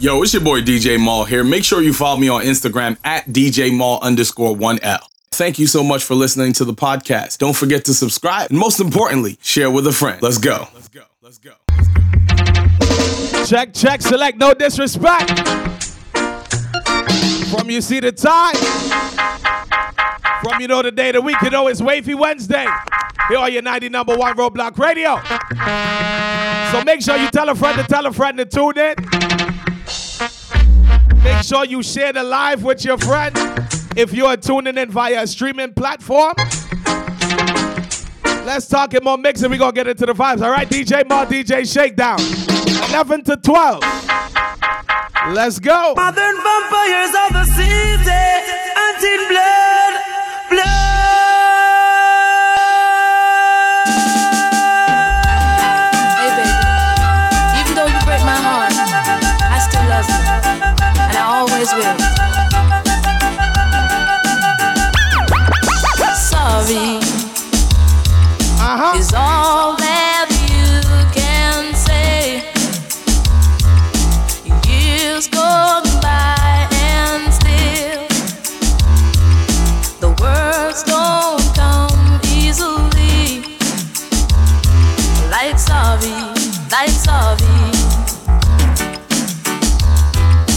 Yo, it's your boy DJ MAL here. Make sure you follow me on Instagram at DJ MAL_1L. Thank you so much for listening to the podcast. Don't forget to subscribe. And most importantly, share with a friend. Let's go. Let's go. Let's go. Let's go. Check, check, select, no disrespect. From you see the time. From you know the day of the week, you know it's Wavy Wednesday. Here are your 90.1 Roadblock Radio. So make sure you tell a friend to tune in. Make sure you share the live with your friend if you are tuning in via a streaming platform. Let's talk it more mix and we're going to get into the vibes. All right, DJ MAL, DJ Shakedown. 11 to 12. Let's go. Modern vampires of the city. Anti-blood. Blood. Always will. Sorry is all that you can say. Years go by and still the words don't come easily. Like sorry, like sorry.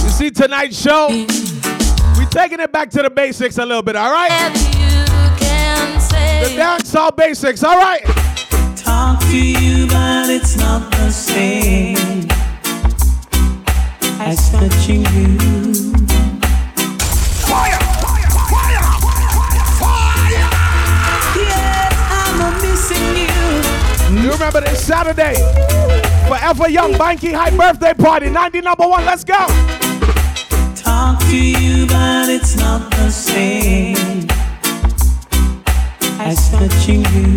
See tonight's show, we're taking it back to the basics a little bit, all right? The dancehall basics, all right? Talk to you, but it's not the same as touching you. Fire! Fire! Fire! Fire! Yes, I'm missing you. You remember this Saturday, Forever Young, Banky High birthday party, 90.1, let's go. Talk to you, but it's not the same as touching you.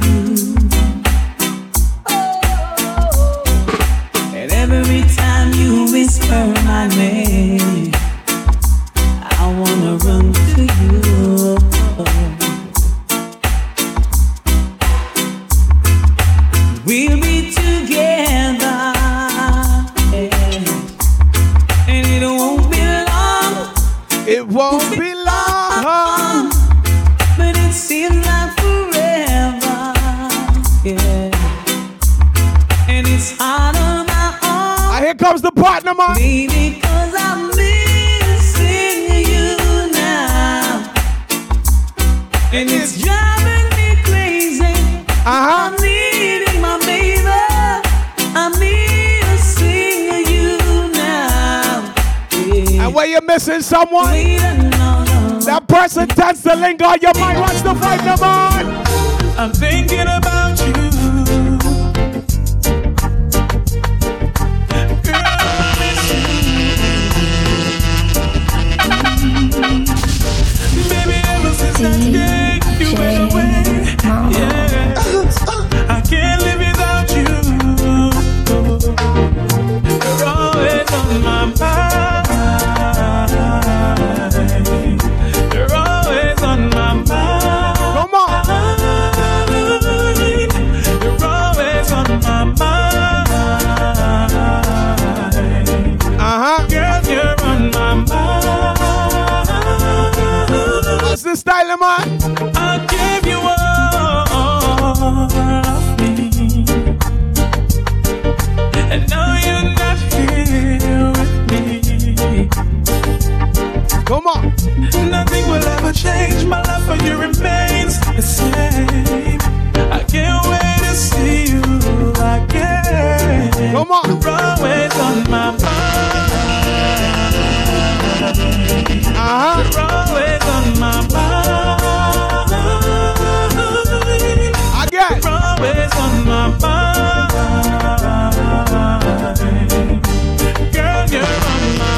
And every time you whisper my name, I wanna run to you. We'll be together. It won't be long, but it seems like forever. Yeah, and it's out of my own. Here comes the partner, man. Maybe because I'm missing you now, and it's driving me crazy. I'm needing my baby. I'm missing you now. Yeah. And where you missing someone? That person tends to linger on your mind. What's the fight, come on? I'm thinking about you. Girl, I miss you. Baby, ever since that day you went away, yeah, I can't live without you. You're always on my mind. Style, man. I'll give you all of me, and now you're not here with me. Come on. Nothing will ever change. My love for you remains the same. I can't wait to see you again. Come on. You're always on my mind. You're always on my mind. I get it. You're always on my mind. Girl, you're on my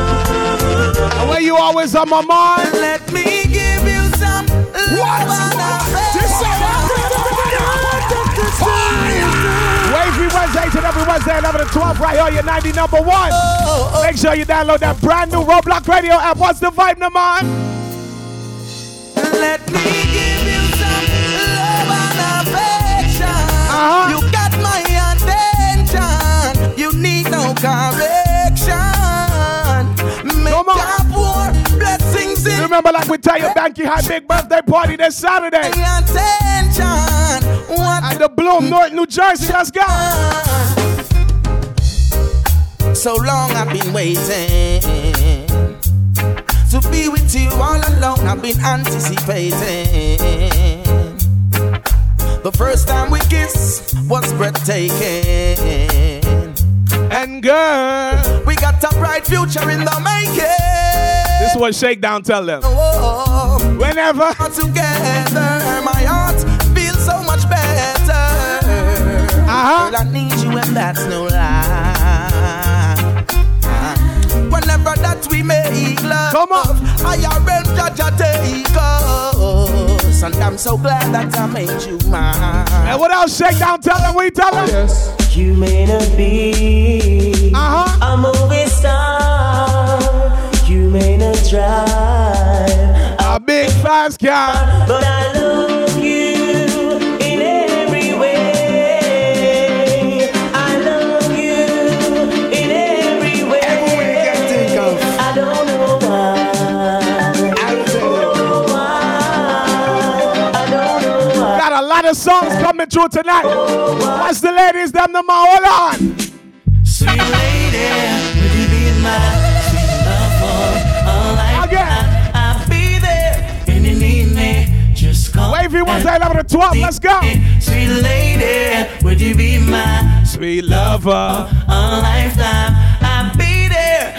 mind. The way you always on my mind. Let me give you some love. What? This is Wavy Wednesday, and every Wednesday, 11 to 12, right here, your 90.1. Make sure you download that brand new Roblox Radio app. What's the vibe, Naman? Let me give you some love and affection. You got my attention. You need no comment. remember, like we tell you, Banky had big birthday party this Saturday. At the Bloom, North New Jersey, let's go. So long I've been waiting to be with you all alone. I've been anticipating. The first time we kissed was breathtaking. And girl, we got a bright future in the making. This is what Shakedown tell them. Oh, whenever together, my heart feels so much better. Girl, I need you and that's no lie. Whenever that we make love, come on, I arrange that you take us. And I'm so glad that I made you mine. And what else Shakedown tell them? We tell them. Yes. You may not be a movie star. You may not drive a big fast car, but I love you in every way. I love you in every way. Everywhere you can think of. I don't know why. I don't know why. I don't know why. Got a lot of songs coming through tonight. Oh, watch the ladies, them the ma. Hold on. Sweet lady, will you be in my sweet love for all I got? I'll be there when you need me. Just call. Wavy Wednesday, 11 to 12. Let's go. Sweet lady, would you be my sweet lover all lifetime? I'll be there.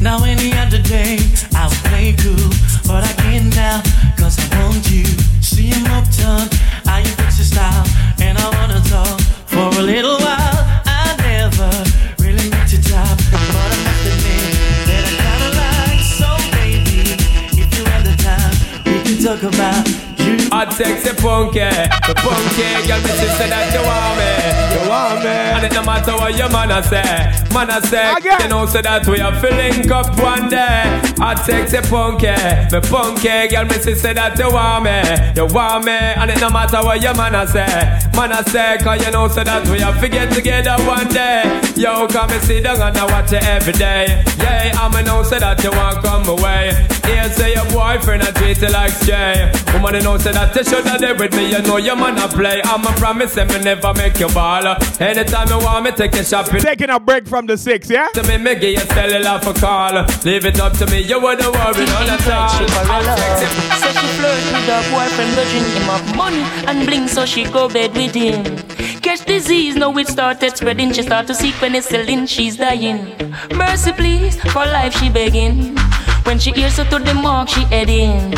Now any other day, I'll play cool, but I can't now. Cause I want you. See him uptown, I fix your style, and I wanna talk for a little while. I never really meant to top, but I must admit that I kinda like. So baby, if you have the time, we can talk about you. I text the punky, girl, me say that you want me, and it no matter what your man I say, you know say that we are filling up one day. I text the punky, girl, me say that you want me, and it no matter what your man I say, cause you know say that we are forget together one day. Yo, come and sit down and I watch you every day. Yeah, I'ma know say that you want come away. Yeah, say your boyfriend I treat you like Jay. Woman, you know say that you should have there with me, you know your man I play. I'ma promise him I never make you baller. Anytime you want me, take a shopping. Taking a break from the six, yeah? To me, make it a cellular for call. Leave it up to me, you wouldn't worry none at all. She so she flirt with her boyfriend, bludgeon him up money and bling, so she go bed with him. Catch disease, now it started spreading. She start to seek when it's selling, she's dying. Mercy please, for life she begging. When she hears her to the mark, she heading.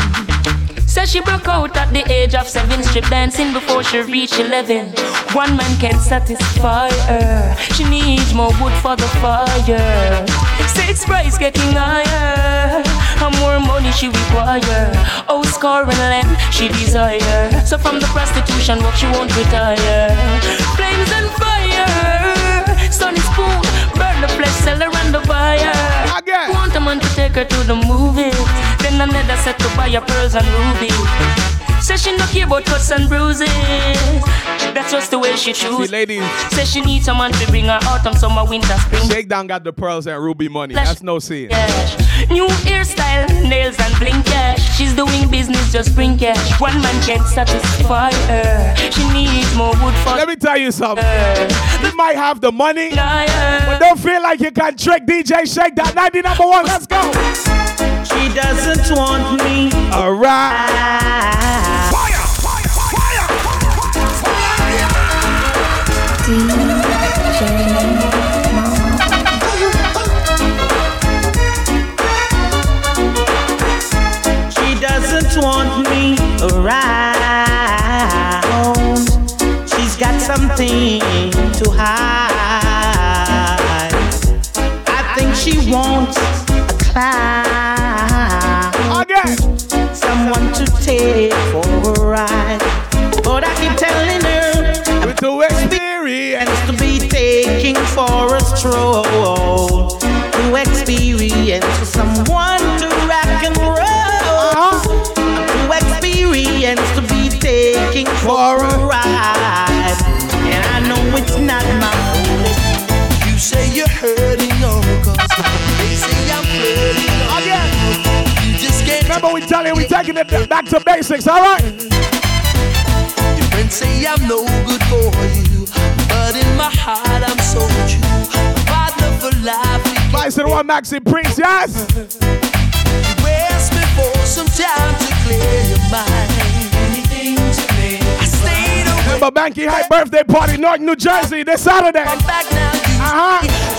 Says she broke out at the age of 7, strip dancing before she reached 11. One man can't satisfy her. She needs more wood for the fire. Six price getting higher, and more money she require. Oh, score and land she desire. So from the prostitution work she won't retire. Flames and fire, sun is cool, burn the flesh, sell her and the buyer. Want a man to take her to the movies, then another set to buy her pearls and rubies. Says she no care about cuts and bruises, that's just the way she choose. Says she needs a man to bring her autumn, summer, winter, spring. Shakedown got the pearls and ruby money, that's no sin. Yeah. New hairstyle, nails and bling cash. She's doing business, just bring cash. One man can't satisfy her. She needs more wood for. Let me tell you something. You might have the money, but don't feel like you can trick DJ Shakedown. 90 number one, let's go. She doesn't want me. All right. Fire, fire, fire, fire, fire. DJ. Want me around. She's got something to hide. I think she wants a clown, someone to take for a ride. But I keep telling her with no experience to be taking for a stroll. New experience for someone to rock and roll. To be taking for a ride, and I know it's not my fault. You say you're hurting, oh, 'cause they say taking it back to basics, all right? You can say I'm no good for you, but in my heart I'm so true. My partner for life. Bison One Maxi Prince, yes? You asked me for some time to clear your mind. Anything to me. I stayed away. Remember Banky High birthday party, North New Jersey, this Saturday. I'm back now.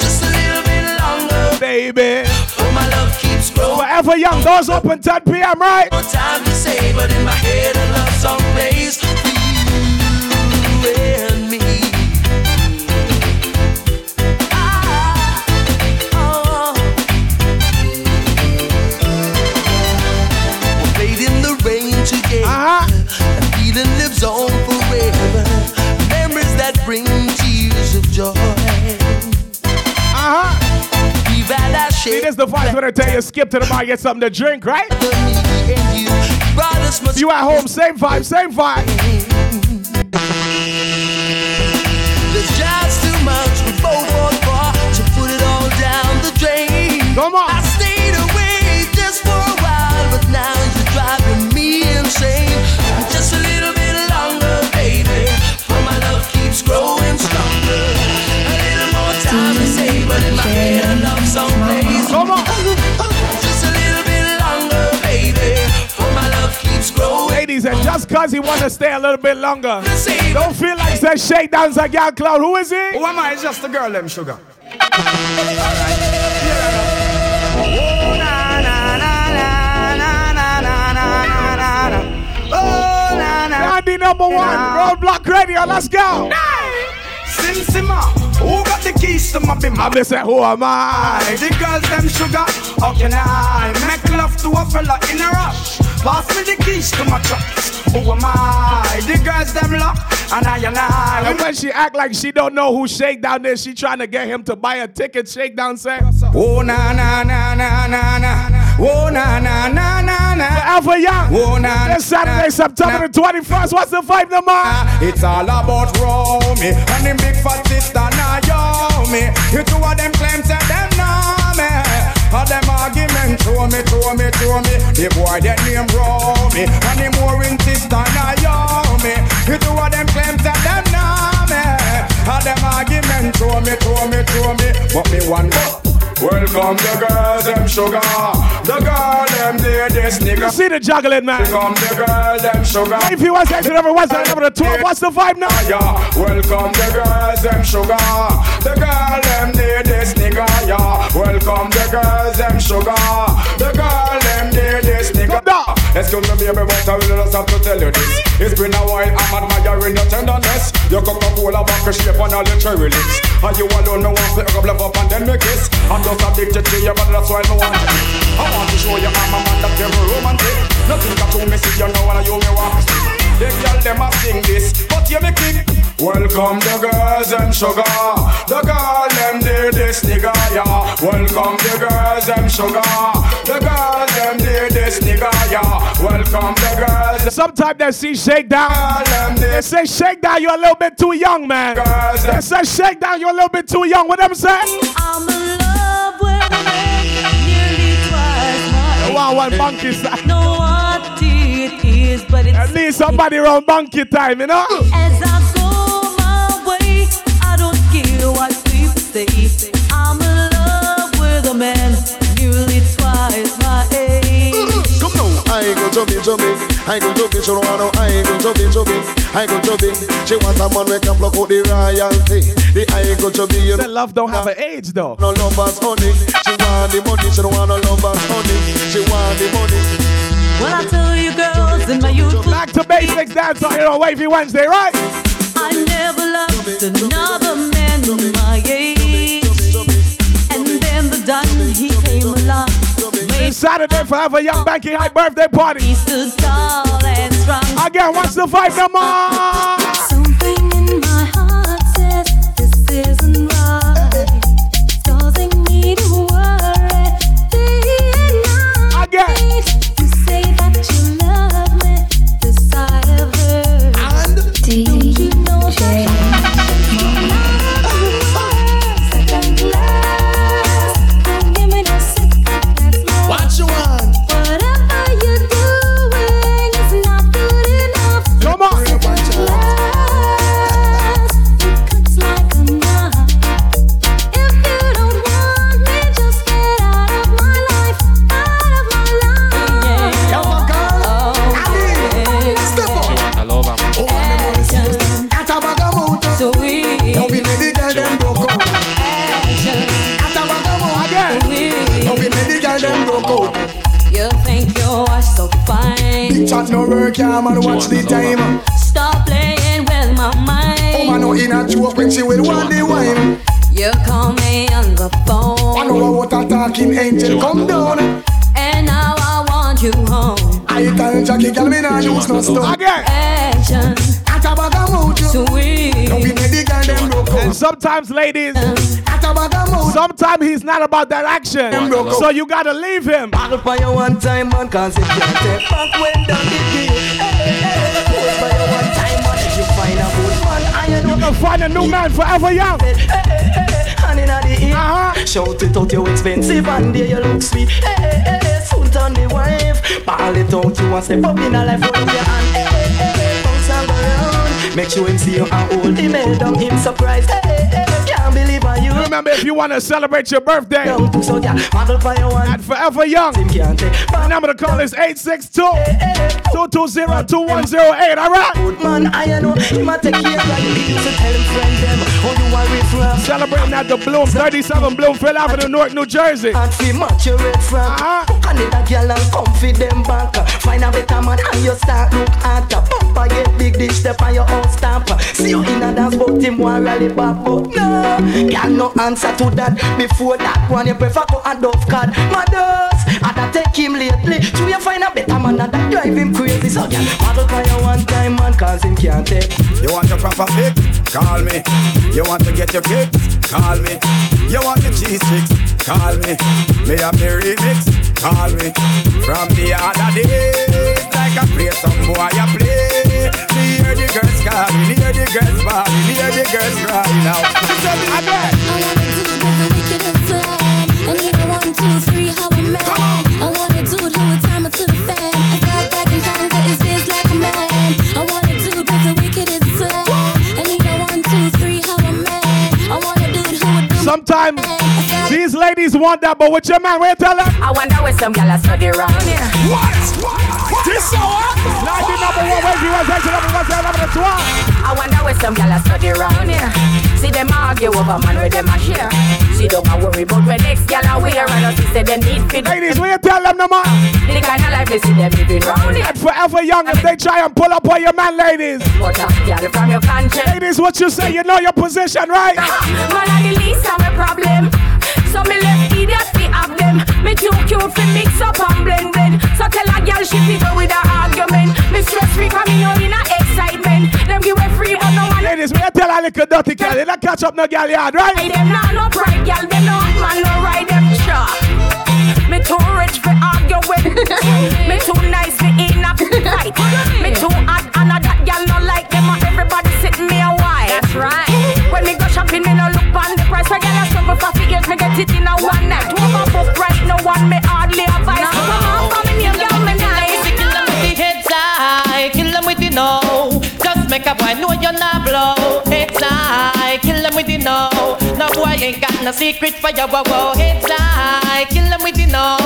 Just a little bit longer, baby. Oh, my love keeps growing. Forever Young, doors open 10 p.m., right? No time to say, but in my head, a love song plays for you and me. We're fading the rain together. And feeling lives on forever. Memories that bring tears of joy. See, this is the voice when I tell you skip to the bar, get something to drink, right? You at home, same vibe, same vibe. There's just too much we both want for to put it all down the drain. Come on. I stayed away just for a while, but now you're driving me insane. Just a little bit longer, baby, for my love keeps growing stronger. A little more time to say, but in my head I love something. Come on. Just a little bit longer, baby, for my love keeps growing. Ladies, and just cause he wanna stay a little bit longer, don't feel like that Shakedown's a gal clown. Who is it? Who am I? It's just a girl, them sugar. All right. Yeah. Oh, na na na na na na na na na. Oh na na. Andy number one, Roadblock Radio. Let's go. Sim Sima. Who got the keys to my bimbo? I be say, who am I? The girls, them sugar, how can I? Make love to a fella in a rush. Pass me the keys to my truck. Who am I? The girls, them luck, and I. And when she act like she don't know who Shakedown is, she trying to get him to buy a ticket. Shakedown say, oh, na, na, na, na, na, na. Oh, na, na, na, na, na. Forever Young. Oh, na, na, this Saturday, September the 21st. What's the vibe, number? It's all about Romy and the big fat sister Naomi. You two of them claims that them know me. All them arguments throw me. The boy that name Romy and the mooring sister Naomi. You two of them claims that them know me. All them arguments throw me. But me one go. Welcome the girls, them sugar. The girl, them dear, this nigga. See the juggling, man. Welcome the girl, them sugar. If you was actually number one, number 12, what's the vibe now? Yeah. Welcome the girls, them sugar. The girl, them dear, this nigga. Yeah. Welcome the girls, them sugar. The girl, them dear, this nigga. No. Excuse me, baby, but I will just have to tell you this. It's been a while, I'm admiring your tenderness. Your Coca-Cola vodka shape and all the cherry lips. And you alone, no one pick up and then we kiss. I'm just addicted to you, but that's why no one. I want to show you I'm a man that can be romantic. Nothing that you miss if you know and you may walk. They tell them I sing this, but you make it. Welcome the girls and sugar. The girl them did this nigga, yeah. Welcome the girls and sugar. The girl them did this nigga, yeah. Welcome the girls. Sometimes they see Shakedown. They say Shakedown, you're a little bit too young, man. Girls, they say Shakedown, you're a little bit too young. What them say? I'm in love with a man nearly twice my age. One monkey side. Know what it is, but it's at least somebody around monkey time, you know. As I go my way, I don't care what people say. I'm in love with a man nearly twice my age. Come on, I go to be. I go to be Toronto, I go to be. She wants a man we can block out the royalty. The I go to be. You know, that love don't have an age though. No lovers honey. She want the money, she don't want no lovers honey. She want the money. Well, I tell you girls in my youth. Back to Basics Dancehall here on Wavy Wednesday, right? I never loved another man my age. And then the dawn he came along. Saturday Forever Young Banky High birthday party. He's so tall and strong. Again, what's the vibe, come on? Something in my heart says this isn't right. It's causing me to worry. Again, you say that you love me. This I have heard. And don't you know that? What you want? Whatever you do. to win. Don't be made the girl them broke up. After what I want again. Don't be made the girl them broke up. You think you are so fine. Bitch at no work, yeah, man, watch the time. Stop playing with my mind. Oh man, no in a joke when she will want the wine. You call me on the phone. I know what a talking angel come down. And now I want you home. I tell Jackie, girl, me not use no stone. Action. And sometimes, ladies, sometimes he's not about that action, so you gotta leave him. I'll fire one time, man, cause if you take back when down the deal, fire one time, man, if you find a good man, I ain't gonna find a new man forever young. Shout it out, you expensive, and there you look sweet. Soon turn the wife, ball it out, you want step up in a life with your hand. Make sure him see you are old. He made down him surprised. Can't believe on you. Remember, if you want to celebrate your birthday, at Forever Young, the number to call is 862-220-2108. Alright? Celebrating at the Bloom, 37 Bloomfield Avenue, North New Jersey. Find a better man and you start look at the papa get big dish step on your own stamp. See you in a dance but him want rally back but no. Y'all no answer to that. Before that one you prefer go a dove card. Mothers, I da take him lately. So you find a better man and that drive him crazy. So y'all model for you one time man cause him can't take. You want your proper fix? Call me. You want to get your kicks? Call me. You want your cheese sticks? Call me. May I be remix? Call me. From the other day like I play some boy I play. Hear the girls calling, hear the girls bawling, hear the girls crying out. I wanna do the wicked and fly. I need a 1, 2, 3, how I'm mad. I wanna do the time to the fan. I got back in time that is this like a man. I wanna do the wicked and fly. I need a 1, 2, 3, how I'm mad. I wanna do the sometimes these ladies want that, but what your man will tell her? I wonder where some gala study around here. What? This hour? 19 number 1, Wavy Wednesday, number 1, 12. I wonder where some gala study around here. See them argue over man with them a share. She don't worry about where next gala we are and she said they need fit. Ladies, will you tell them no more? The kind of life they see them living round here. And Forever Young if they try and pull up on your man, ladies. But girl from your conscience. Ladies, what you say? You know your position, right? Man, I the least have a problem. So me left idiots be have them. Me too cute fi mix up and blend. So tell a girl she be go with her argument. Me stress free for me only na excitement. Them give way free but no one. Ladies, me tell a little dirty girl, they not catch up no girl yard, right? I them not no pride girl, them no man no ride them sharp. Me too rich for argue with. Me too nice for in a fight. Me too hot and a that girl no like them. Everybody sitting me a while. That's right. When me go shopping, me no look on the price. For girl I struggle for figures, me get it in a one night. One more book price, no one me hardly advise. Come on, come in here, girl, me nice. Kill them with the heads high, kill them with the no. Just make a boy know you're not blow. Heads high, kill them with the no. No boy ain't got no secret for your wow. Heads high, kill them with the no.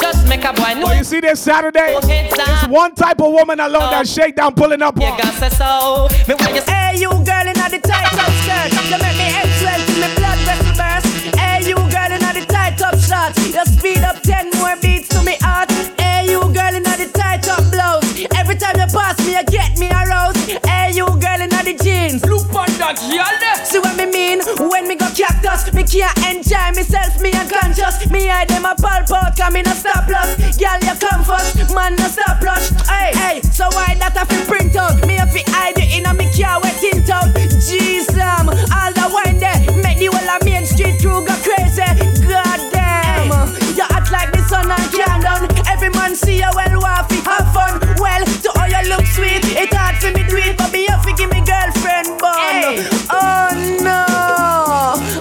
Just make a boy know. Oh, you see this Saturday? It's one type of woman alone that Shakedown pulling up on. So. Me when you say, hey, you girl in the tight top skirt. Compliment me head swell to me blood vessel burst. Hey, you girl in the tight top shorts. Just speed up 10 more beats to me heart. Hey, you girl in the tight top blouse. Every time you pass me, you get me aroused. Hey, you girl in the jeans. Look on that yard. See what me mean? When me go cactus, me can't enjoy myself, me unconscious. Me hide them a pulp out, cause me no stop loss. Girl, you come first, man no stop loss. Hey, hey, so why that I feel print out? Me a fi hide you in a me car wet tint out. Jeez, all the wine there. Make the whole of Main Street crew go crazy. God damn, hey, you act like the sun and can't down. Every man see you well, waffy, have fun. Well, to all you look sweet, it's hard for me to eat, but me a fi give me girlfriend bun. Hey. Oh no,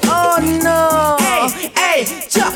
oh no. Hey, hey,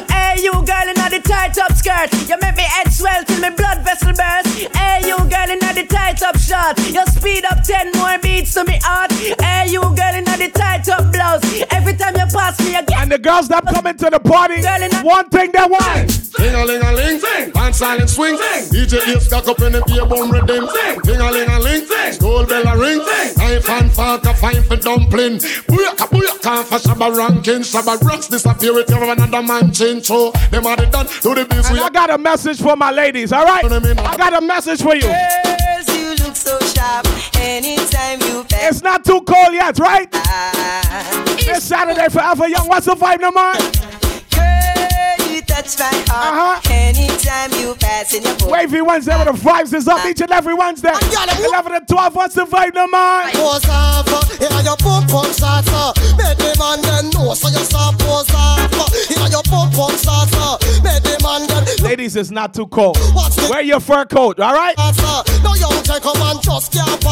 hey, you girl in the tight up skirt. You make me head swell till me blood vessel burst. Hey, you girl in the tight up shot. You speed up 10 more beats to me heart. Hey, you girl in the tight up blouse. Every time you pass me, you get And the girls that come into the party, one thing they want. Ding-a-ling-a-ling, sing. Pants silent swing, sing. DJ is stuck up in the beer bone redeem, sing. Ding-a-ling-a-ling, sing. Gold bell a ring, sing. Knife and fork a fine for dumpling. Booyaka, booyaka for Shabba ranking. Shabba rocks disappear with you another man change. So, them are the done to the business. I got a message for my ladies, all right? I got a message for you. Girls, you look so sharp. Anytime you pass. It's not too cold yet, right? It's Saturday Forever Young. What's the vibe, no man? Girl, you touch my heart. Anytime you pass in your boat. Wavy Wednesday with the vibes is up each and every Wednesday. 11 and 12. What's the vibe, no man? Pose off. Here your pom-pom shots. Make the man then know so you start pose off. Here your pom-pom shots. Make the man then. Ladies, it's not too cold. Wear your fur coat, all right?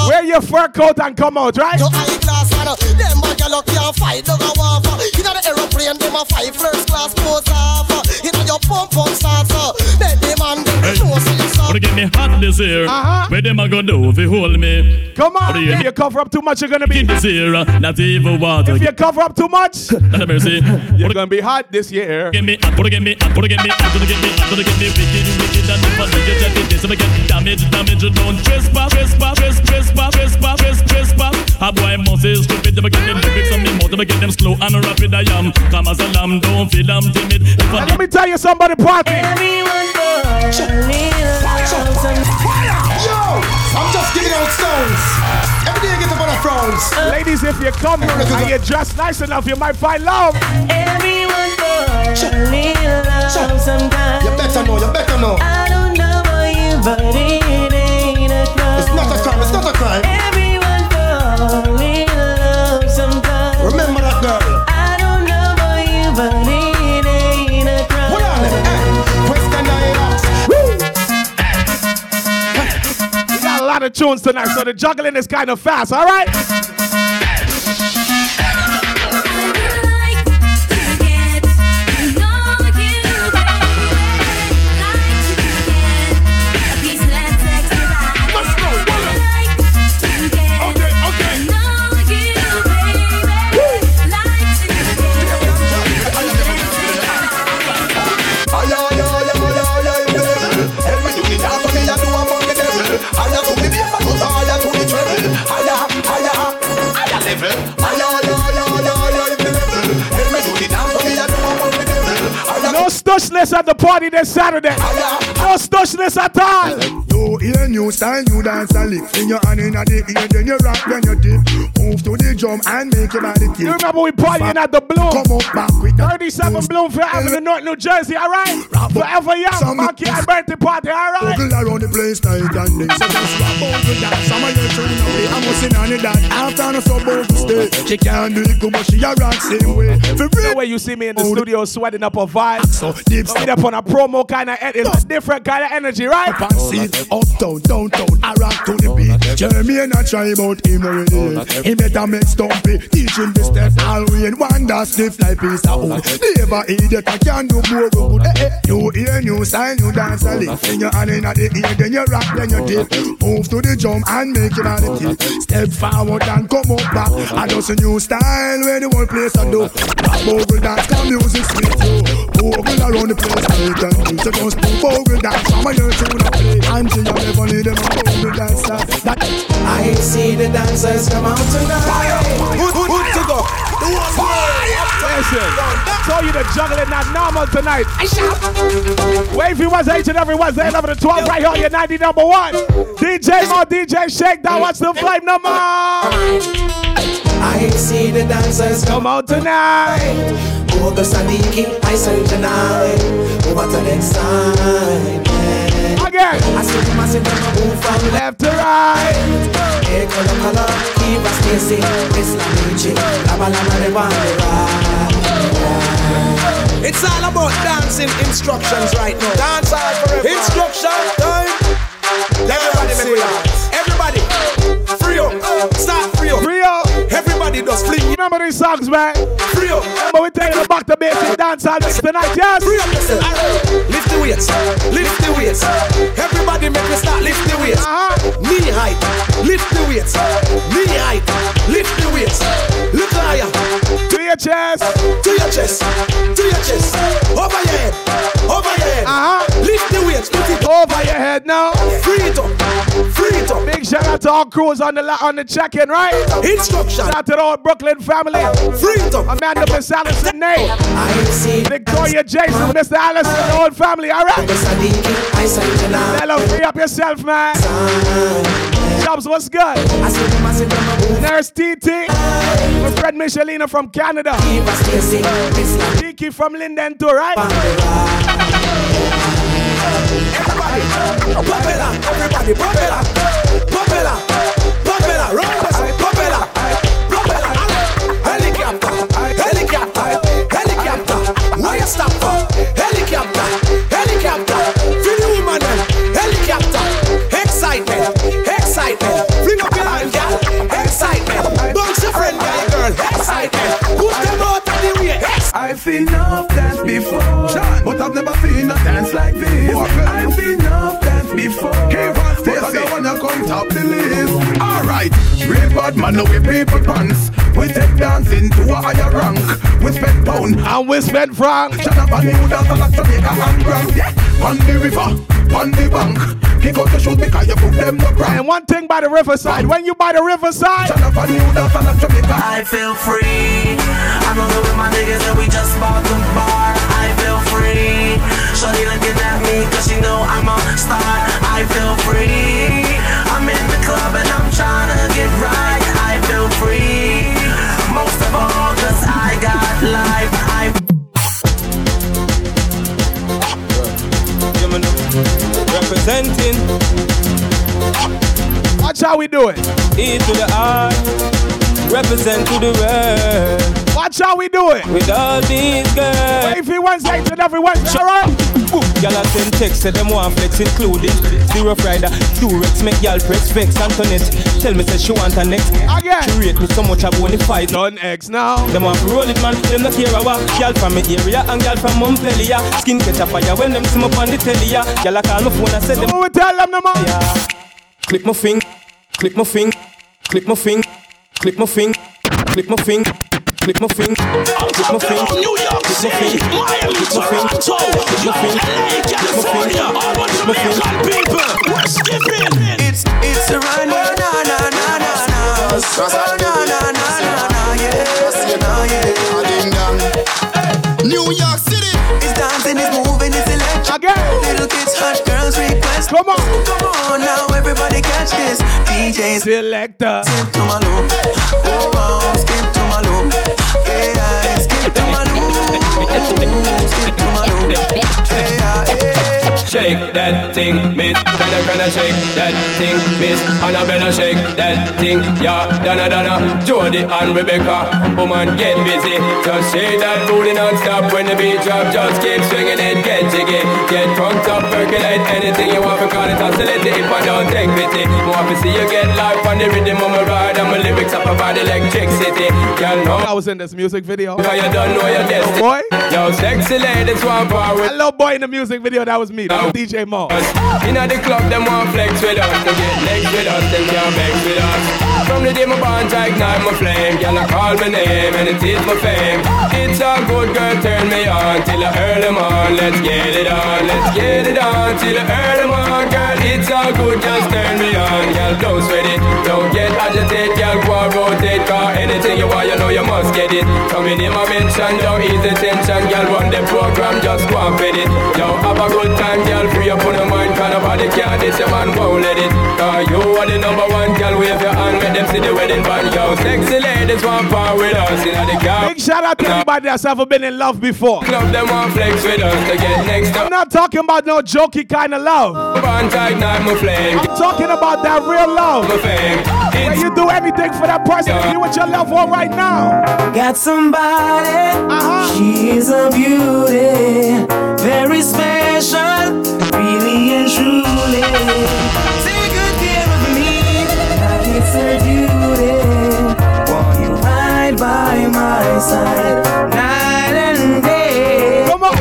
Wear your fur coat and come out, right? Wanna get me hot this year? Where them a gonna do if you hold me? Come on! If you cover up too much, you're gonna be this year. Not even water. If you cover up too much, you're gonna be hot this year. Get me up, let me tell you somebody party. I'm just giving out stones. Every day I get up on a frowns. Ladies, if you come here and you dress nice enough, you might find love. Everyone wants a little love sometimes. You better know. I don't know about you, but it ain't a crime. It's not a crime. Everyone wants a little love sometimes. Remember that girl. I don't know about you, but it ain't a crime. Hold on, Western Islands. We got a lot of tunes tonight, so the juggling is kind of fast, all right? Stoshness at the party this Saturday. No stoshness at all. You hear new style, you dance a lick. In your hand in the ear, then you rock, then you dip. Move to the drum and make your body kick. You remember we partying at the Bloom? Come on back with that. 37 Bloomfield Avenue, North New Jersey, alright? Forever Young, Banky and birthday party, alright? Google around the place, tight and neat. So just rap out with that. Some of you turn away. I'm not seeing any that. After I'm supposed to stay. She can't do it good, but she a rock same way. The way you see me in the studio sweating up a vibe. So deep set up on a promo kind of edit, different kind of energy, right? Fancy, uptown, downtown, I rock to the beat. Jeremy and I try about him already. He better make stumpy, teach him the step. All we in one that stiff like piece of wood. Never idiot, I can do more good. You hear new sign, you dance a lick. In your hand in the ear, then you rock, then you dip. Move to the jump and make it on the kick. Step forward and come up back. I do a new style where the whole place I do. Rap over dance, the music sweet too. Ogle around the place, so just move over dance. I'm a nurse who don't play until you never need them ogle dancers. I see the dancers come out tonight. Good to go. Listen, show you the juggling not normal tonight. Wavy was each and every Wednesday, 11 to 12, right here on your 90.1. DJ MAL, DJ Shakedown, what's the vibe number? I see the dancers come out tonight. I said tonight, over to next time. Again, I said to myself, move from left to right. Hey, color, keep us busy. It's not reaching, lava. It's all about dancing instructions right now. Dance hard forever. Instruction time. Everybody, make it. Everybody, free up. Start free up. Everybody does fling. Remember these songs, man? Free up. Remember we taking the back to basic dancehall mix tonight, yes? Free up, listen. Lift the weights. Lift the weights. Everybody make me start. Lift the weights. Knee height. Lift the weights. Knee height. Lift the weights. Look higher. Do you your chest. To your chest. To your chest. Over your head. Over your head. Lift the weight. Lift it over your head now. Free it up. Free it up. Big shout out to all crews on the check-in, right? Instruction. Shout out to the old Brooklyn family. Free it up. Amanda Pesalis and Nate. Victoria Jason, Mr. Allison, the whole family, alright? Hello, free up yourself, man. Jobs, what's good? Nurse TT. My friend Michelina from Canada. Kiki from Linden too, right? Everybody, Pamela, everybody, Pamela, Pamela, Pamela, Pamela, Pamela, Pamela, helicopter, helicopter, helicopter, why you stop for? Helicopter, helicopter, feel the woman, helicopter, excitement, excitement, bring up your hand, girl, excitement, bounce your friend, girl, excitement, push them out of the way. I've seen enough dance before, but I've never seen a dance like this. I've seen enough dance before, but I don't wanna come top the list. Alright, real bad man, no we paper pants. We take dancing to a higher rank. We spend pound and we spend franc. Shut up and you dance a lot to make a hand grand. On the river, on the bank. Kick out the shoes because you put them the ground. And one thing by the riverside, when you by the riverside, shut up and you dance a lot to make a I feel free. I'm over with my niggas and we just bought the bar. I feel free. Shorty looking at me cause she know I'm a star. I feel free. I'm in the club and I'm trying to get right. I feel free. Most of all cause I got life. Representing. Watch how we do it. E to the R. Represent to the world. Watch how we do it. With all these girls. Wavy Wednesday and every Wednesday. Y'all at them texts, them want flex included. Zero Rider, Durex, make y'all press vex. Antoinette, tell me that she want an ex. Again. She rate me so much I won't fight. None ex now. Them want roll it, man. Them not care about. Y'all from my area and y'all from Montpellier. Skin catch a fire when them sim up on the telly. Y'all call my phone and say them. We tell them no more. Yeah. Click my finger, click my finger, click my finger. Click my finger, click my finger, click my finger, click my finger, New York City, Miami, Toronto, LA, California, all of the American people, we're skipping. It's a run, na na na na na, na na na na, yeah, New York City, it's dancing, it's moving, it's electric. Little kids, hush, girls request. Come on, come on now, everybody catch this. DJ Selector. Skip to my loop. Oh, oh, skip to my loop. Hey, I skip to my loop. Skip to my loop. Hey, I shake that thing, miss. Gonna shake that thing, miss. And I better shake that thing, yeah. Donna, Donna, Jody and Rebecca. Woman, get busy. Just shake that booty non-stop. When the beat drop, just keep swinging it. Get jiggy. Get drunk, up, percolate. Anything you want, because it's oscillating. If I don't take pity, more to see you. Get life on the rhythm of my ride and my lyrics up about electricity. You know I was in this music video. Cause you don't know your destiny. Boy, yo, sexy ladies want power. Hello, boy, in the music video, that was me. That was DJ MAL. In the club, them want flex with us. They get legs with us, they can't vex with us. From the day my bonds, I ignite my flame. Girl, I call my name and it is my fame. It's a good girl, turn me on till I earn them on. Let's get it on, let's get it on till I earn them on. Girl, it's all good, just turn me on. Girl, don't sweat it, don't get agitated, girl, go and rotate, car, anything you want, you know you must get it. Coming in my mention, don't ease the tension, girl, run the program, just go and fit it. Yo, have a good time, girl, free up on the mind, kind of body care, this your man won't let it. Cause you are the number one, girl, wave your hand, make them see the wedding band, yo, sexy ladies want power with us, you know the car. Big shout out to everybody that's ever been in love before. Club them want flex with us, to get next up. I'm not talking about no jokey kind of love. I'm talking about that real love. Where you do anything for that person, you with your love for right now. Got somebody, she's a beauty, very special, really and truly. Take good care of me, like it's her duty. Won't you ride by my side, night and day? Come on.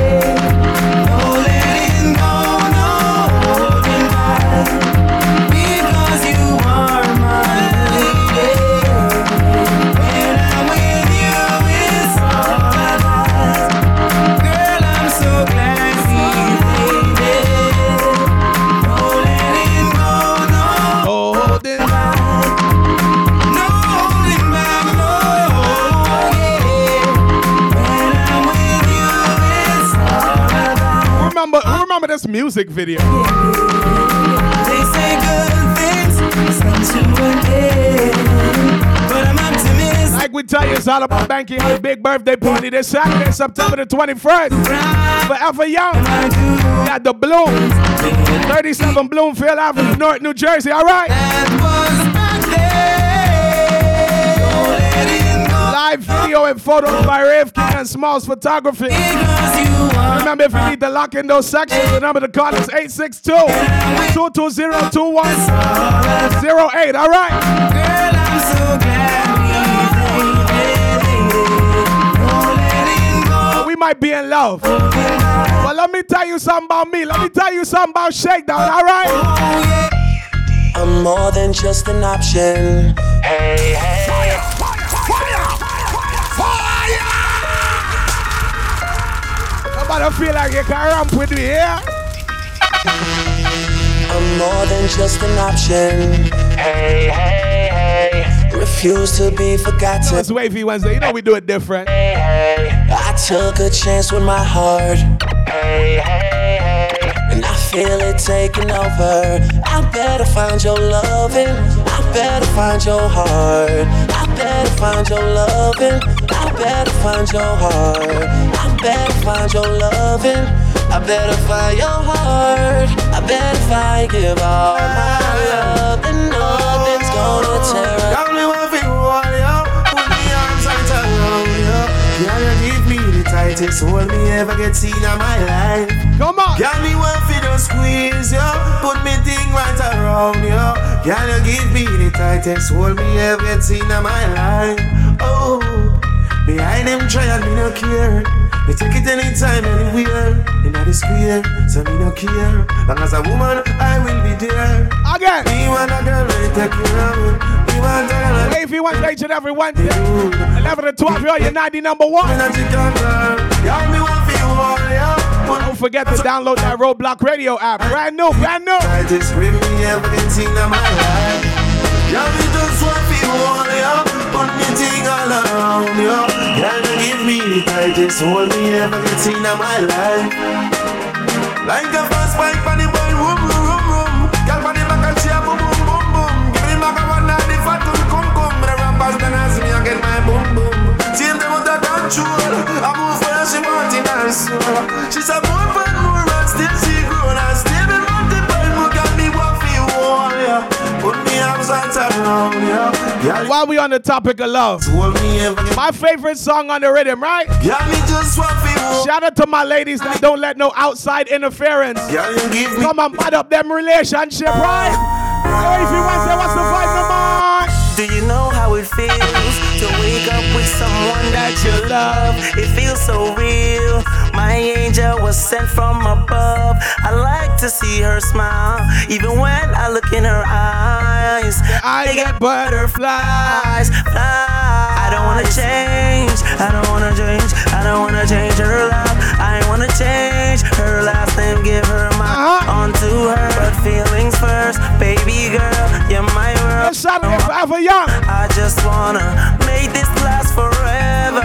us music video. They say good things come to an end, but I'm optimistic. Like we tell you, it's all about Banky and the big birthday party this Saturday, September the 21st. Forever Young at the Bloom, 37 Bloomfield Avenue, North New Jersey. All right. Live video and photos by Rave King and Smalls Photography. Remember, if you need to lock in those sections, the number to call is 862-220-2108. All right. Might be in love. But let me tell you something about me. Let me tell you something about Shakedown, all right? I'm more than just an option. Hey, hey. Fire! Fire! Fire! Fire! Fire! Somebody feel like you can ramp with me, yeah? I'm more than just an option. Hey, hey, hey. Refuse to be forgotten. It's Wavy Wednesday. You know we do it different. Hey, hey. I took a chance with my heart. Hey, hey, hey. And I feel it taking over. I better find your loving. I better find your heart. I better find your loving. I better find your heart. I better find your loving. I better find your heart. I better find, give all my love. And nothing's gonna tear up. Tightest hold me ever get seen in my life. Come on. Girl, me want fi just squeeze you, put me thing right around you. Girl, you give me the tightest hold me ever get seen in my life. Oh, behind them trying, me no care. Me take it anytime, anywhere. Inna the square, so me no care. Long as a woman, I will be there. Again. Me want a girl right take care of me. Wavy Wednesday, each and every Wednesday, 11 to 12, you're your 90 number one. Don't forget to download that Roadblock Radio app. Brand new, brand new. Like a fast bike, funny boy, room, room, room. Girl, body back and cheer, boom, boom, boom, boom. Give me back a one night. She's a born for more and still she grown and still be wanted by more. Got me what you want, yeah. Put me arms around, yeah. While we on the topic of love, my favorite song on the rhythm, right? Shout out to my ladies that don't let no outside interference. Come and pad up them relationship, right? So if you want to say what's the vibe, come on. Do you know how it feels to wake up with someone that you love? It feels so real. My angel was sent from above. I like to see her smile, even when I look in her eyes. I get butterflies. I don't wanna change. I don't wanna change. I don't wanna change her love. I wanna change her last name. Give her my onto her, but feelings first, baby girl. You're my world. Forever Young. I just wanna make this last forever.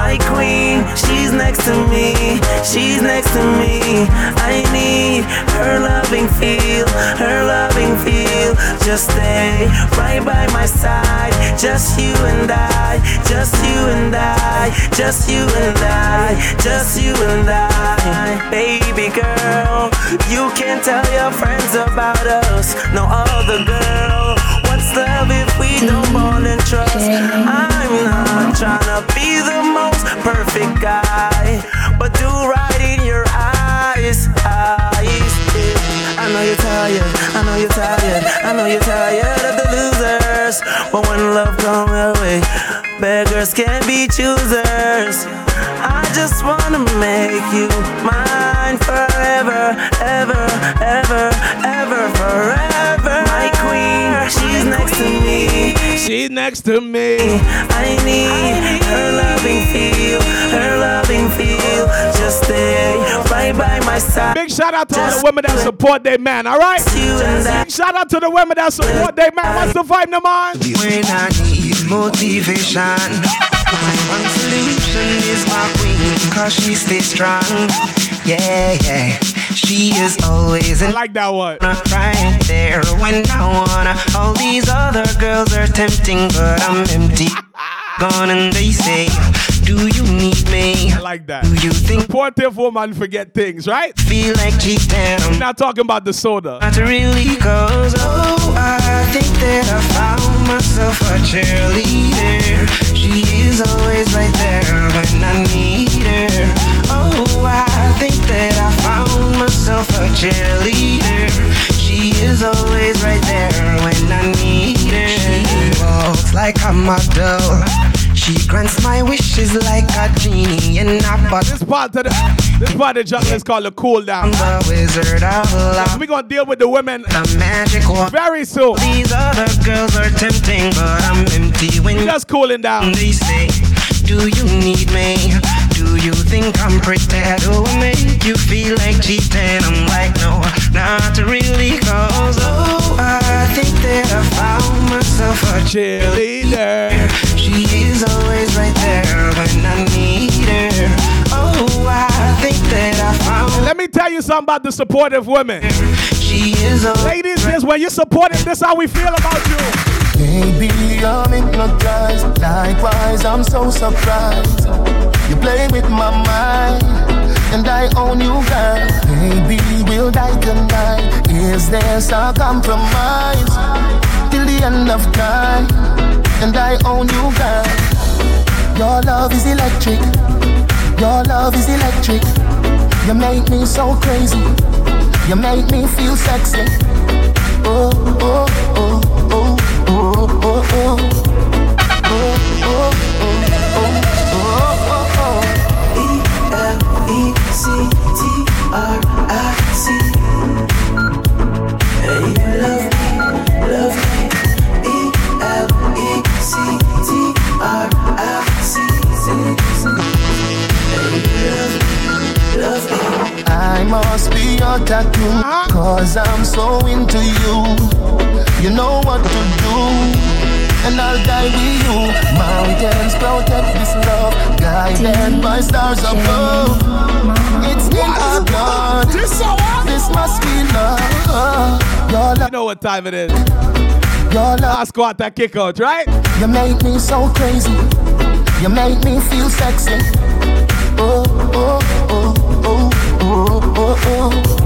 My queen, she's next to me, she's next to me. I need her loving feel, her loving feel. Just stay right by my side, just you and I, just you and I, just you and I, just you and I. Baby girl, you can tell your friends about us, no other girl. What's love if we don't bond and trust? I'm not tryna be the most perfect guy, but do right in your eyes, eyes. I know you're tired, I know you're tired, I know you're tired of the losers. But when love comes your way, beggars can't be choosers. I just wanna make you mine forever, ever, ever, ever, forever. My queen, she's next to me. She's next to me. I need her loving feel, her loving feel. Just stay right by my side. Big shout out to all the women that support their man, all right? Big shout out to the women that support their man. What's the vibe, Naman? When I need motivation. My consolation is my queen, cause she stays strong. Yeah, yeah. She is always in. I like that one. Right there when I wanna. All these other girls are tempting, but I'm empty. Gone and they say, do you need me? I like that. Do you think supportive woman forget things, right? Feel like cheating. We're not talking about the soda. Not really, cause oh, I think that I found myself a cheerleader. She is always right there when I need her. Oh, I think that I found myself a cheerleader. She is always right there when I need her. She walks like a model. She grants my wishes like a genie and I bought. This part of the jungle is called a cool down. The wizard of love. We're gonna deal with the women. The magic one. Very soon. These other girls are tempting, but I'm empty when just cooling down. They say, do you need me? Do you think I'm pretty? Do I make you feel like cheating? I'm like, no, not really, cause oh, I think that I found myself a cheerleader. She is always right there when I need her. Oh, I think that I found. Let me tell you something about the supportive women. She is always. Ladies, this when you're supportive, this how we feel about you. Maybe I'm hypnotized. Likewise, I'm so surprised. You play with my mind, and I own you, girl. Maybe we'll die tonight. Is this a compromise? Till the end of time, and I own you, girl. Your love is electric. Your love is electric. You make me so crazy. You make me feel sexy. Oh, oh, oh, oh. Oh, oh, oh, oh, oh, oh, oh. E-L-E-C-T-R-I-C. You love me, E-L-E-C-T-R-I-C. You love me. I must be your tattoo, cause I'm so into you. You know what to do, and I'll die with you. Mountains protect this love, guided by stars above. It's in our blood. This must be love. You know what time it is. I'll squat that kick out, right? You make me so crazy. You make me feel sexy. Oh, oh, oh, oh, oh, oh, oh.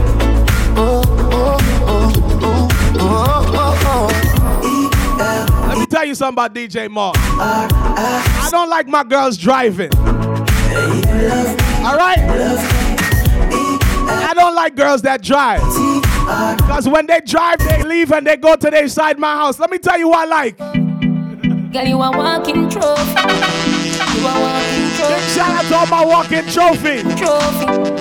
Let me tell you something about DJ MAL. I don't like my girls driving. Alright? I don't like girls that drive. Because when they drive, they leave and they go to the side my house. Let me tell you what I like. Girl, you are walking trophy. You are walking trophy. Shout out to all my walking trophy.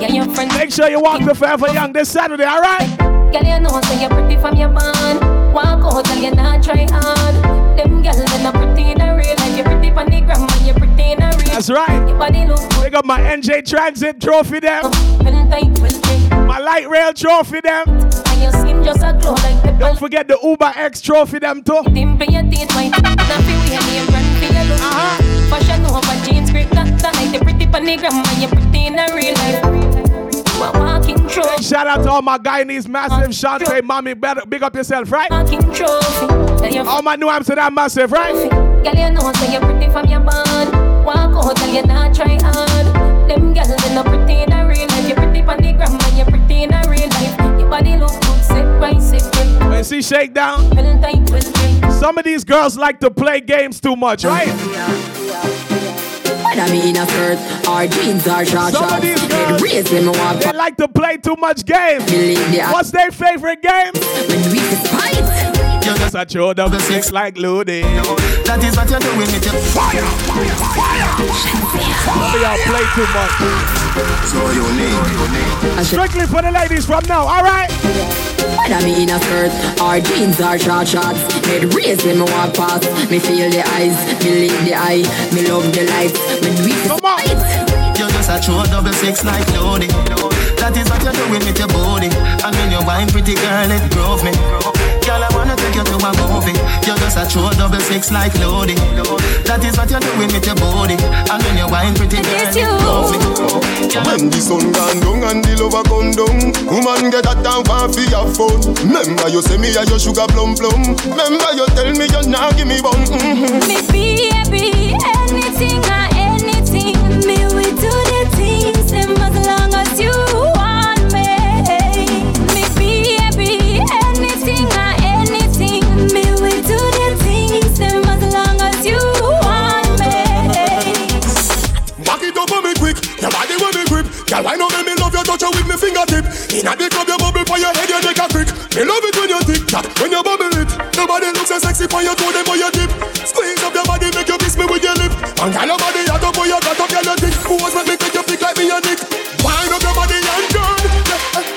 Yeah, your friend. Make sure you walk the Forever Young this Saturday, alright? Girl, you know, so you're pretty from your band. Walk out, girl, you're not trying hard. Them girls, they're not pretty in the real life. You're pretty from the grandma, you're pretty in the real. That's right. Your body looks good. Pick up my NJ Transit trophy there. My light rail trophy there. And your skin just a glow like pepper. Don't forget the Uber X trophy them too. Uh-huh. Fashion over jeans, great, not that night. You're pretty from the grandma, you're pretty in the real life. Shout out to all my Guyanese massive, Shantae, mommy, better big up yourself, right? All my New Amsterdam massive, right? Girl, you know, so you're pretty from your band. Walk out, girl, you're not trying hard. Them girls, they're not pretty in the real life. You're pretty from the grandma, you're pretty in the real life. Your body looks good, sit right, sit right. When she shakedown, some of these girls like to play games too much, right? I mean, a shirt, our jeans are short. Some of these girls, they like to play too much game. What's their favorite game? When we fight, you just a show double six like Ludi. That is what you're doing with your fire, fire, fire. Y'all play too much. So you need. Strictly for the ladies from now, all right? When I'm in a skirt, our jeans are short shorts. Made race when me walk past. Me feel the eyes, me lead the eye, me love the lights. When we fight, you just a show double six like Ludi. That is what you're doing with your body. I mean, your wine pretty girl, it drove me. Girl, I wanna take you to a movie. You just a true 6 like loading. That is what you're doing with your body. And when you're wine pretty girl, you love it. When the sun gone down and the lover come down, woman get that down for your phone. Remember you say me a your sugar plum. Remember you tell me you're not give me bum. Mm-hmm. Me be anything I anything. Me we do the things and as long as you want me. Me be anything I anything. Me we do the things and as long as you want me. Back it up on me quick. Your body with me grip. Girl, I know me love your touch with me fingertip. In a big cup your bubble for your head you make a trick. Me love it when you tick tap, when you bubble it. Nobody looks so sexy for your toe, them for your dip. Squeeze up your body, make you kiss me with your lip. And girl, nobody out up for your got up your dick. Who was make me take your pick like me your dick? Wind up your body and turn.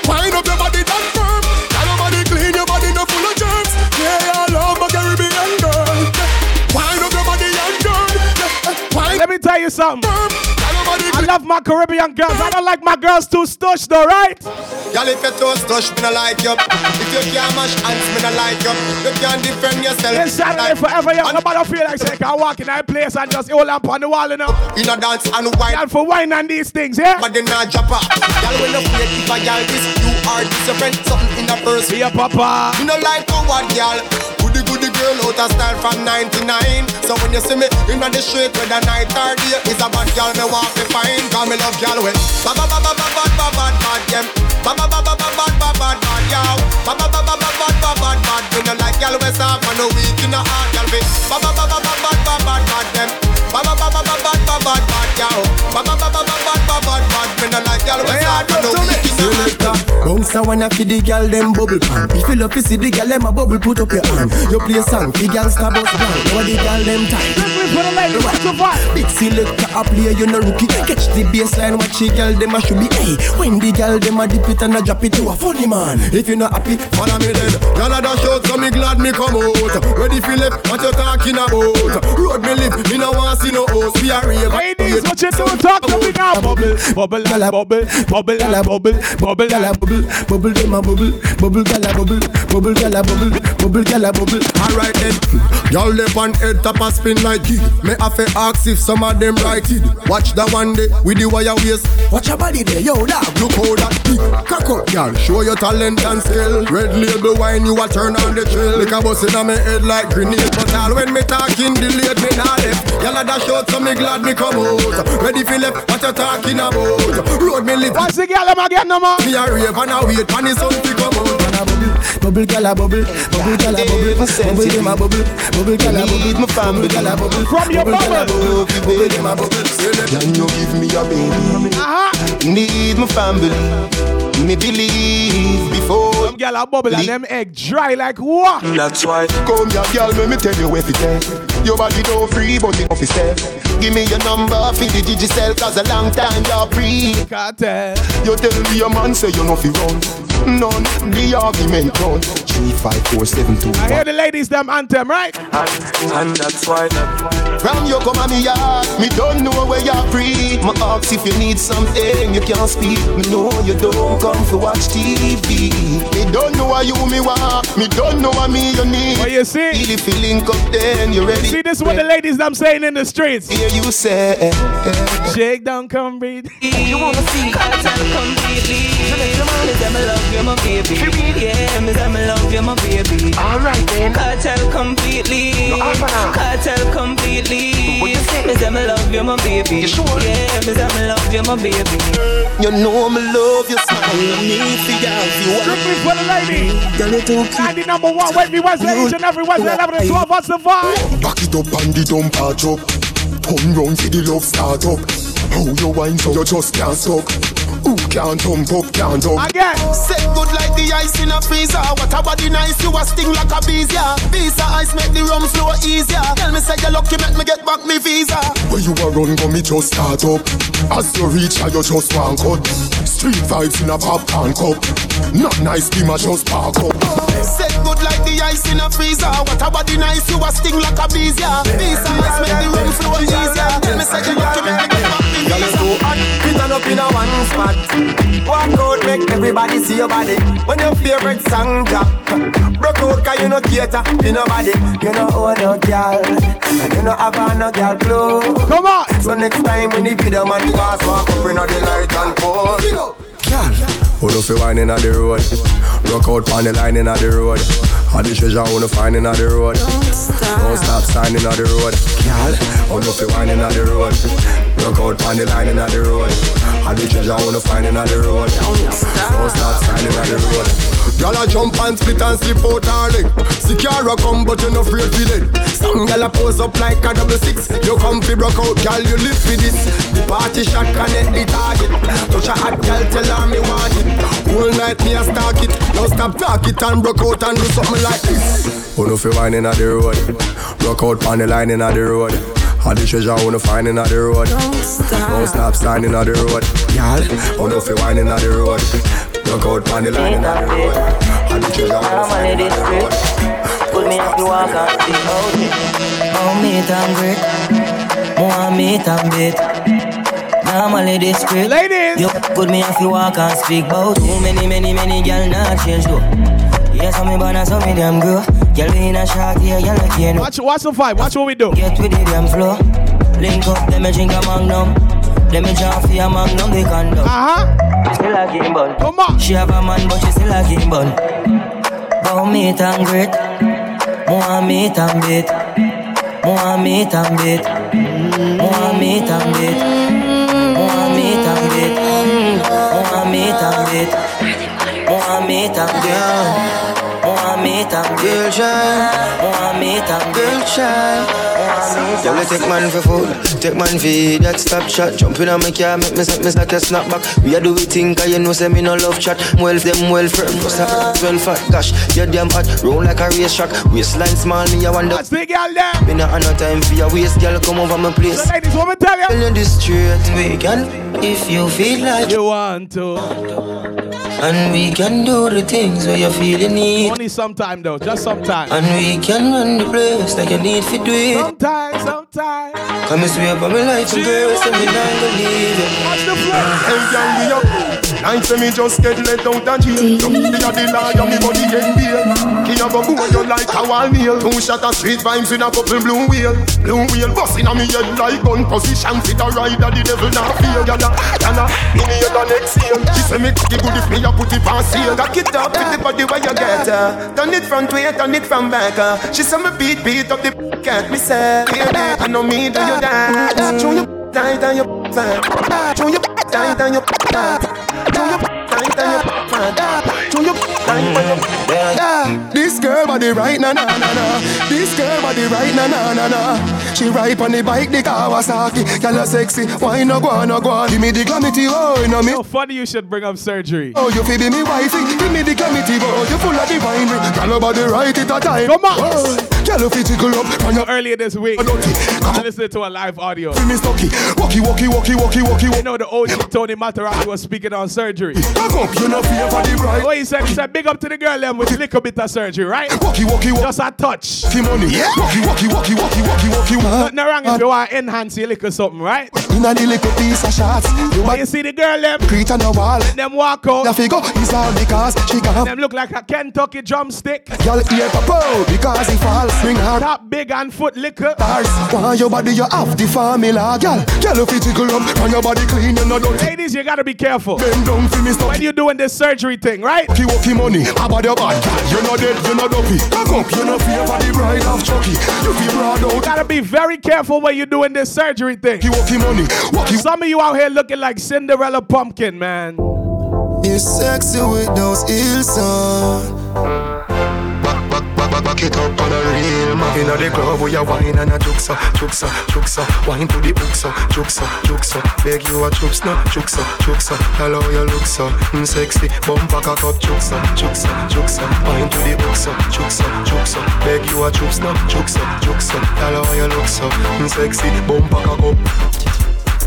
Wind up your body that firm. Girl, nobody clean your body, no full of germs. Yeah, I love my Caribbean girl. Wind up your body and turn. Let me tell you something. I love my Caribbean girls. I don't like my girls too stush though, right? Y'all if you too stush, me no like you. If you can't mash hands, me no like you. You can't defend yourself. It's Saturday forever young. Nobody feel like they can walk in that place and just hold up on the wall, you know. You know dance and wine. Y'all for wine and these things, yeah? But they not drop up. Y'all will not wait if a y'all this. You are this, your friend, something in the first. Yeah, papa. You no like a what, y'all. Goody girl out of style from 99. So when you see me in the street with the night or day, it's a bad girl me walk me fine. Cause me love girl with ba ba ba ba ba ba ba bad them. Ba ba ba ba ba ba ba bad y'all. Ba ba ba ba ba ba ba bad. You know like girl with soft and a weak in the heart girl with ba ba ba ba ba ba ba bad them. Ba ba ba ba ba ba ba bad y'all. Ba ba ba ba ba ba ba bad. You know like girl with soft and a weak in the heart. Bounce when I feed the girl them bubble pan. If you love to see the girl them a bubble, put up your hand. You play a song, the girl stab us down. Now the girl them time. Big selector a player, you no rookie. Catch the baseline, watch the girl them a should be. Hey, when the girl them a dip it and a drop it to a funny man. If you not happy, follow me then. Y'all a dash out, so me glad me come out. Ready for left, what you talking about? Road me live, me no want see no host. We a rave. Ladies, what you do? Talk to me now. Bubble, bubble, gala bubble, bubble, gala bubble, bubble, gala bubble, bubble, gala bubble, bubble, gala bubble, bubble, gala bubble, bubble, gala bubble. Alright then, y'all left on head top and spin like kid. Me have to ask if some of them righted. Watch that one day with the wire waist. Watch your body there, yo dog. Look how that thick cock up, y'all. Show your talent and skill. Red label wine, you a turn on the trail. Like a bus in my head like grenade. But all when me talking, delayed me not left. Y'all had a shot, so me glad me come out. Ready for left, what you talking about? Road me lit. What's the girl I'm again no more? Me a rave and a wait, and it's something come out. Bubble, gala bubble, bubble, gala bubble. Bubble in my bubble, bubble gala bubble, my family gala bubble. From your bubble, bubble in my bubble. Can you give me your baby? Need my family, me believe before. Them gyal a bubble and them egg dry like what? That's why. Come here, gyal, let me tell you where to take. Your body don't free, but it off is safe. Give me your number for the Digicel, cause a long time you're free. Can't tell. You tell me your man say you're not fi run. None, the argument done. 3, 5, 4, 7, 2, 1. I hear the ladies them anthem, right? And that's why. From your come at me yard, me don't know where you're free. My ox, if you need something, you can't speak. Me know you don't come to watch TV. Me don't know what you me want. Me don't know what me you need. Well, you see? If you link up then, you ready? See, this is what the ladies them saying in the streets. Here you say, shake down, come breathe. You wanna see? Come you're my baby. Yeah, me say me love you, my baby. Alright then. Cartel completely. No, cartel completely. What you say? Me say me love you, my baby. You sure? Yeah, me say me love you, my baby. You know me love you, smile. Me see you, you want me for the lady. And the number one, Wavy Wednesday, each and every Wednesday, 11 and 12, what's the vibe? Back it up and the dump patch up. Come round see the love start up. How you wine so you just can't stop. Who can't thump up, can't up. Again. Set good like the ice in a freezer. What a body nice, you a sting like a bees, yeah. Piece of ice make the rum flow easier. Tell me say you're lucky, make me get back me visa. When you a run, go me just start up. As you reach, I you just want cut. Street vibes in a popcorn cup. Not nice, be my just park up. Set good like the ice in a freezer. What a body nice, you a sting like a bees, yeah. Piece of ice make the rum flow easier. Tell me say you're lucky, make me get back me visa. Y'all is so hot, we turn up in a one spot. Walk out, make everybody see your body. When your favorite song drop, broke out cause you no cater to nobody. You no own no girl, and you no have no girl clothes. Come on! So next time when the video man pass, walk up in the light and pose. Girl, who do fi wine inna the road? Rock out on the line inna the road. All the treasure who do find inna the road? Don't stop signing inna the road. Girl, who do fi wine inna the road? Rock out on the line inna the road. All the treasure who do find inna the road? Don't stop signing inna the road. Girl, I jump and split and slip out her leg. Secure come but you no afraid fi dead. Some girl a pose up like a 6. You come fi rock out, girl, you live fi this. The party shot connect the target. Touch a hot girl, tell her me want it. Whole night me a stalk it. Now stop talk it and broke out and do something like this. Who no fi wine inna the road? Broke out on the line inna the road. All the treasure who no find inna the road. Don't stop standing inna the road. Y'all, who no fi wine inna the road? Broke out on the line inna the road. All the treasure who no find inna the road. Put me up the walk and the outfit. I'll meet and greet. More meet and beat. Normally this script. Ladies, you put me off you walk and speak bout. Too many girl not change though. Yes, I'm a banner, so me damn girl. Girl in a shot here, girl like you know. Watch the vibe, watch what we do. Get with the damn flow. Link up, let me drink a magnum. Let me drop for a magnum, they can do. Uh-huh. She still a game bun. Come on. She have a man, but she still a game bun. Bow meat and grit. More meat and bit. More meat and bit. More meat and bit. Girl, take man for food, take man for that stop chat. Jump in on my car, make me set me start a snap back. We a do we think, cause you know say me no love chat. Well them well firm, just a well fat. Gosh, you damn hot, roll like a race track. Waistline small, me a wonder. That's big girl them. Me not have no time for your waist, girl, come over my place. So ladies, what me tell you? Tell you this straight, we can. If you feel like you want to, and we can do the things where you feel you need. Only sometime though, just sometime. And we can run the place like you need to do it. Sometime. Come and sweep up my life and girls, and we don't believe it. Watch the flow. Night for me just get let out and chill. Don't be a denier, me body get beer. Can you go boy, you like a wall meal. Two shot of street vibes in a couple blue wheel. Blue wheel busting on me head like gun position. Fit a ride that the devil not feel. Yana, me here the next year. She say me cocky good if me a put it on seal. Cock it up with the body where you get her. Turn it front way, turn it from back. She say me beat up the cat. Me say, yeah, I know me do you dance. Show your tight and your fat. Show your tight and your fat. Show your tight and your fat. Show your tight and your fat. This girl body right na na na na. This girl body right na na na na. She ride on the bike, the Kawasaki. Y'all are sexy, why no go on, no go on. Give me the glamity, oh, no me. So funny you should bring up surgery. Oh, you feeding me wifey, give me the glamity, oh, you full of the winery. Y'all nobody right at a time. Come on. Oh, y'all physical up. So earlier this week, I listened to a live audio. You know the old Tony Mataraki was speaking on surgery. Oh, he said, big up to the girl them with a little bit of surgery, right? Just a touch. Yeah. Nothing wrong if you want to enhance your little something, right? You see the girl them create on the wall. Them walk out. Them look like a Kentucky drumstick. Because he falls. Top big and foot liquor. When your body you have the formula, girl. Girl, physical up. When your body clean, you know don't. Ladies, you gotta be careful when you doing this surgery thing, right? Walkie money. About your bad girl. You're not dead. You're not dopey. Cock up. You're not fear for the bride of Chucky. You feel proud out. You gotta be very careful when you're doing this surgery thing. Walkie money. Some of you out here looking like Cinderella Pumpkin, man. You're sexy with those heels on. Back it up on a real man. Inna the club where you wine and a juksa, juksa, juksa. Wine to the uksa, juksa, juksa. Beg you a chups now, juksa, juksa. Hello you look so sexy. Bump back a cup, juksa, juksa, juksa. Wine to the uksa, juksa, juksa. Beg you a chups now, juksa, juksa. Hello you look so sexy. Bump back a cup.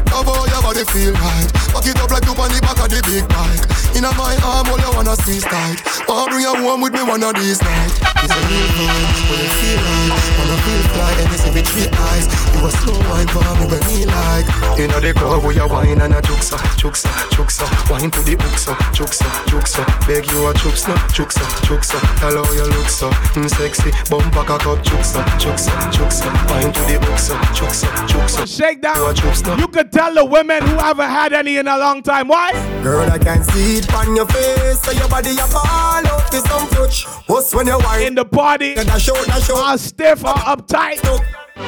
How about your body feel right? Back it up like you on the back of the big bike. In a my arm, all you wanna see is tight. I'll bring you home with me one of these nights. It's a real vibe, when you feel like wanna feel fly, and it's every 3 eyes. You a slow wine, but I'm moving me like. You know the club where you wine and a juksa, juksa, juksa. Wine to the booksa, juksa, juksa. Beg you a juksa, juksa, juksa. Tell how you look so, sexy. Bump back a cup, juksa, juksa, juksa. Wine to the booksa, juksa, juksa. Shake down. You could tell the women who haven't had any in a long time. Why? Girl, I can see it on your face. So your body, you fall out with some touch. What's when you whine? In the party, are stiff or uptight.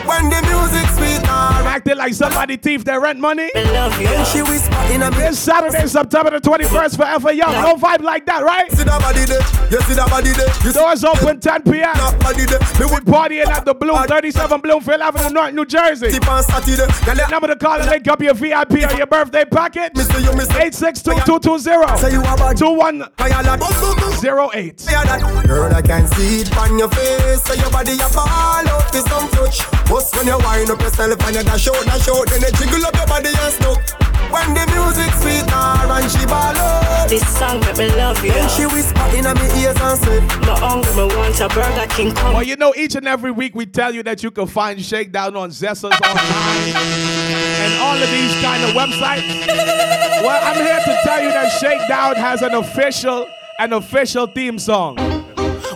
When the music's sweet, I'm acting like somebody thief their rent money. I love you. And she whisper in a this Saturday, September the 21st, Forever Young. No vibe like that, right? See that body there. You see that body there. You doors open 10 p.m. We would partying at the Bloom, 37 Bloomfield Avenue, North New Jersey. The number to call and link up your VIP or your birthday packet. 862-220-2108. Girl, I can see it on your face. So your body, you fall out with some touch. What's when you wind up yourself and you dash out, then you jiggle up your body and snook. When the music's sweet, and she ball up. This song make me love you. Then she whisper in my ears and say, my hunger, me want a Burger King come. Well, you know, each and every week we tell you that you can find Shakedown on Zessel's online and all of these kind of websites. Well, I'm here to tell you that Shakedown has an official theme song.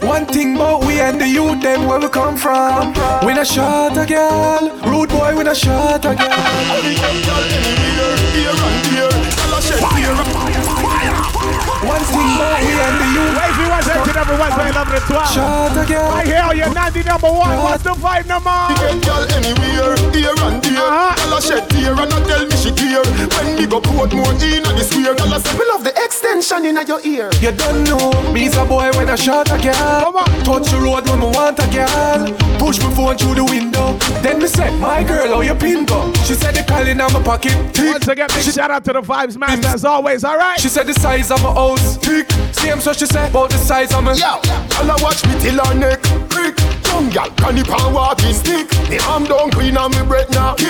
One thing about we and the youth, them where we come from. We not shot a girl, rude boy, we not shot a girl. One thing about we and the youth. Wavy Wednesday, number 1, 11 and 12. Shot a girl. I hear you, Nandy number 1. What's the vibe number? You can tell anywhere, here and there. Tell her she tear and not tell me she clear. When we go put more in and this weird, tell her say we love the extension in your ear. You don't know, me's a boy when I shot a girl. Come on. Touch the road when I want a girl. Push my phone through the window. Then me said, my girl, how you pin go? She said the calling on my pocket. Tick. Once again, big shout out to the vibes man as always, alright? She said the size of my house. Tick. Same so she said about the size of my. Yeah. All I watch me till her neck. Prick. Young girl, can you pan walking stick? The arm down clean on me bread now. Kick.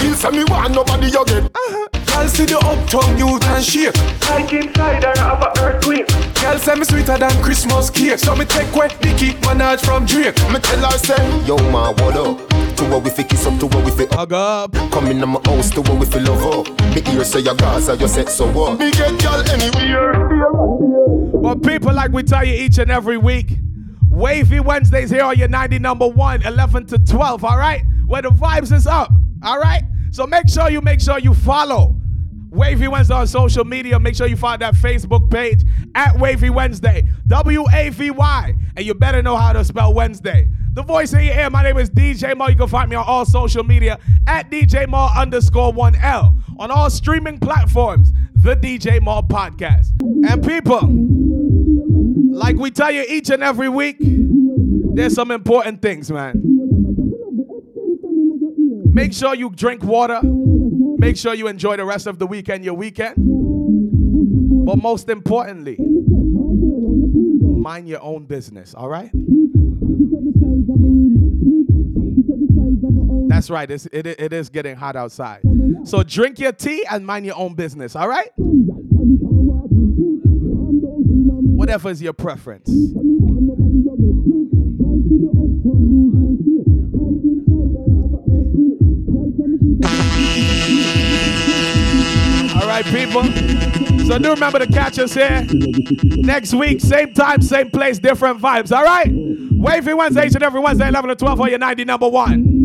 Feel for me one nobody you get. Girl see the uptown youth and shake. Like inside her of an earthquake. Girl say me sweeter than Christmas cake. So me take away Nicki Minaj from Drake. Me tell her say, yo man, what up? To what we fi kiss up, to what we fi hug up. Come in my house, to what we fi love up. Me ear say your Gaza, your sex so what? Me get y'all anywhere. But people, like we tell you each and every week, Wavy Wednesdays here on your 90 number 1, 11 to 12, all right? Where the vibes is up, all right? So make sure you follow Wavy Wednesday on social media. Make sure you find that Facebook page at Wavy Wednesday, WAVY, and you better know how to spell Wednesday. The voice in your ear, my name is DJ MAL. You can find me on all social media at DJ MAL _1L. On all streaming platforms, the DJ MAL podcast. And people, like we tell you each and every week, there's some important things, man. Make sure you drink water. Make sure you enjoy the rest of the weekend, your weekend. But most importantly, mind your own business, all right? That's right, it is getting hot outside. So drink your tea and mind your own business, all right? Whatever is your preference. All right, people. So do remember to catch us here next week. Same time, same place, different vibes. All right? Wavy Wednesday, each and every Wednesday, 11 to 12 on your 90 number 1.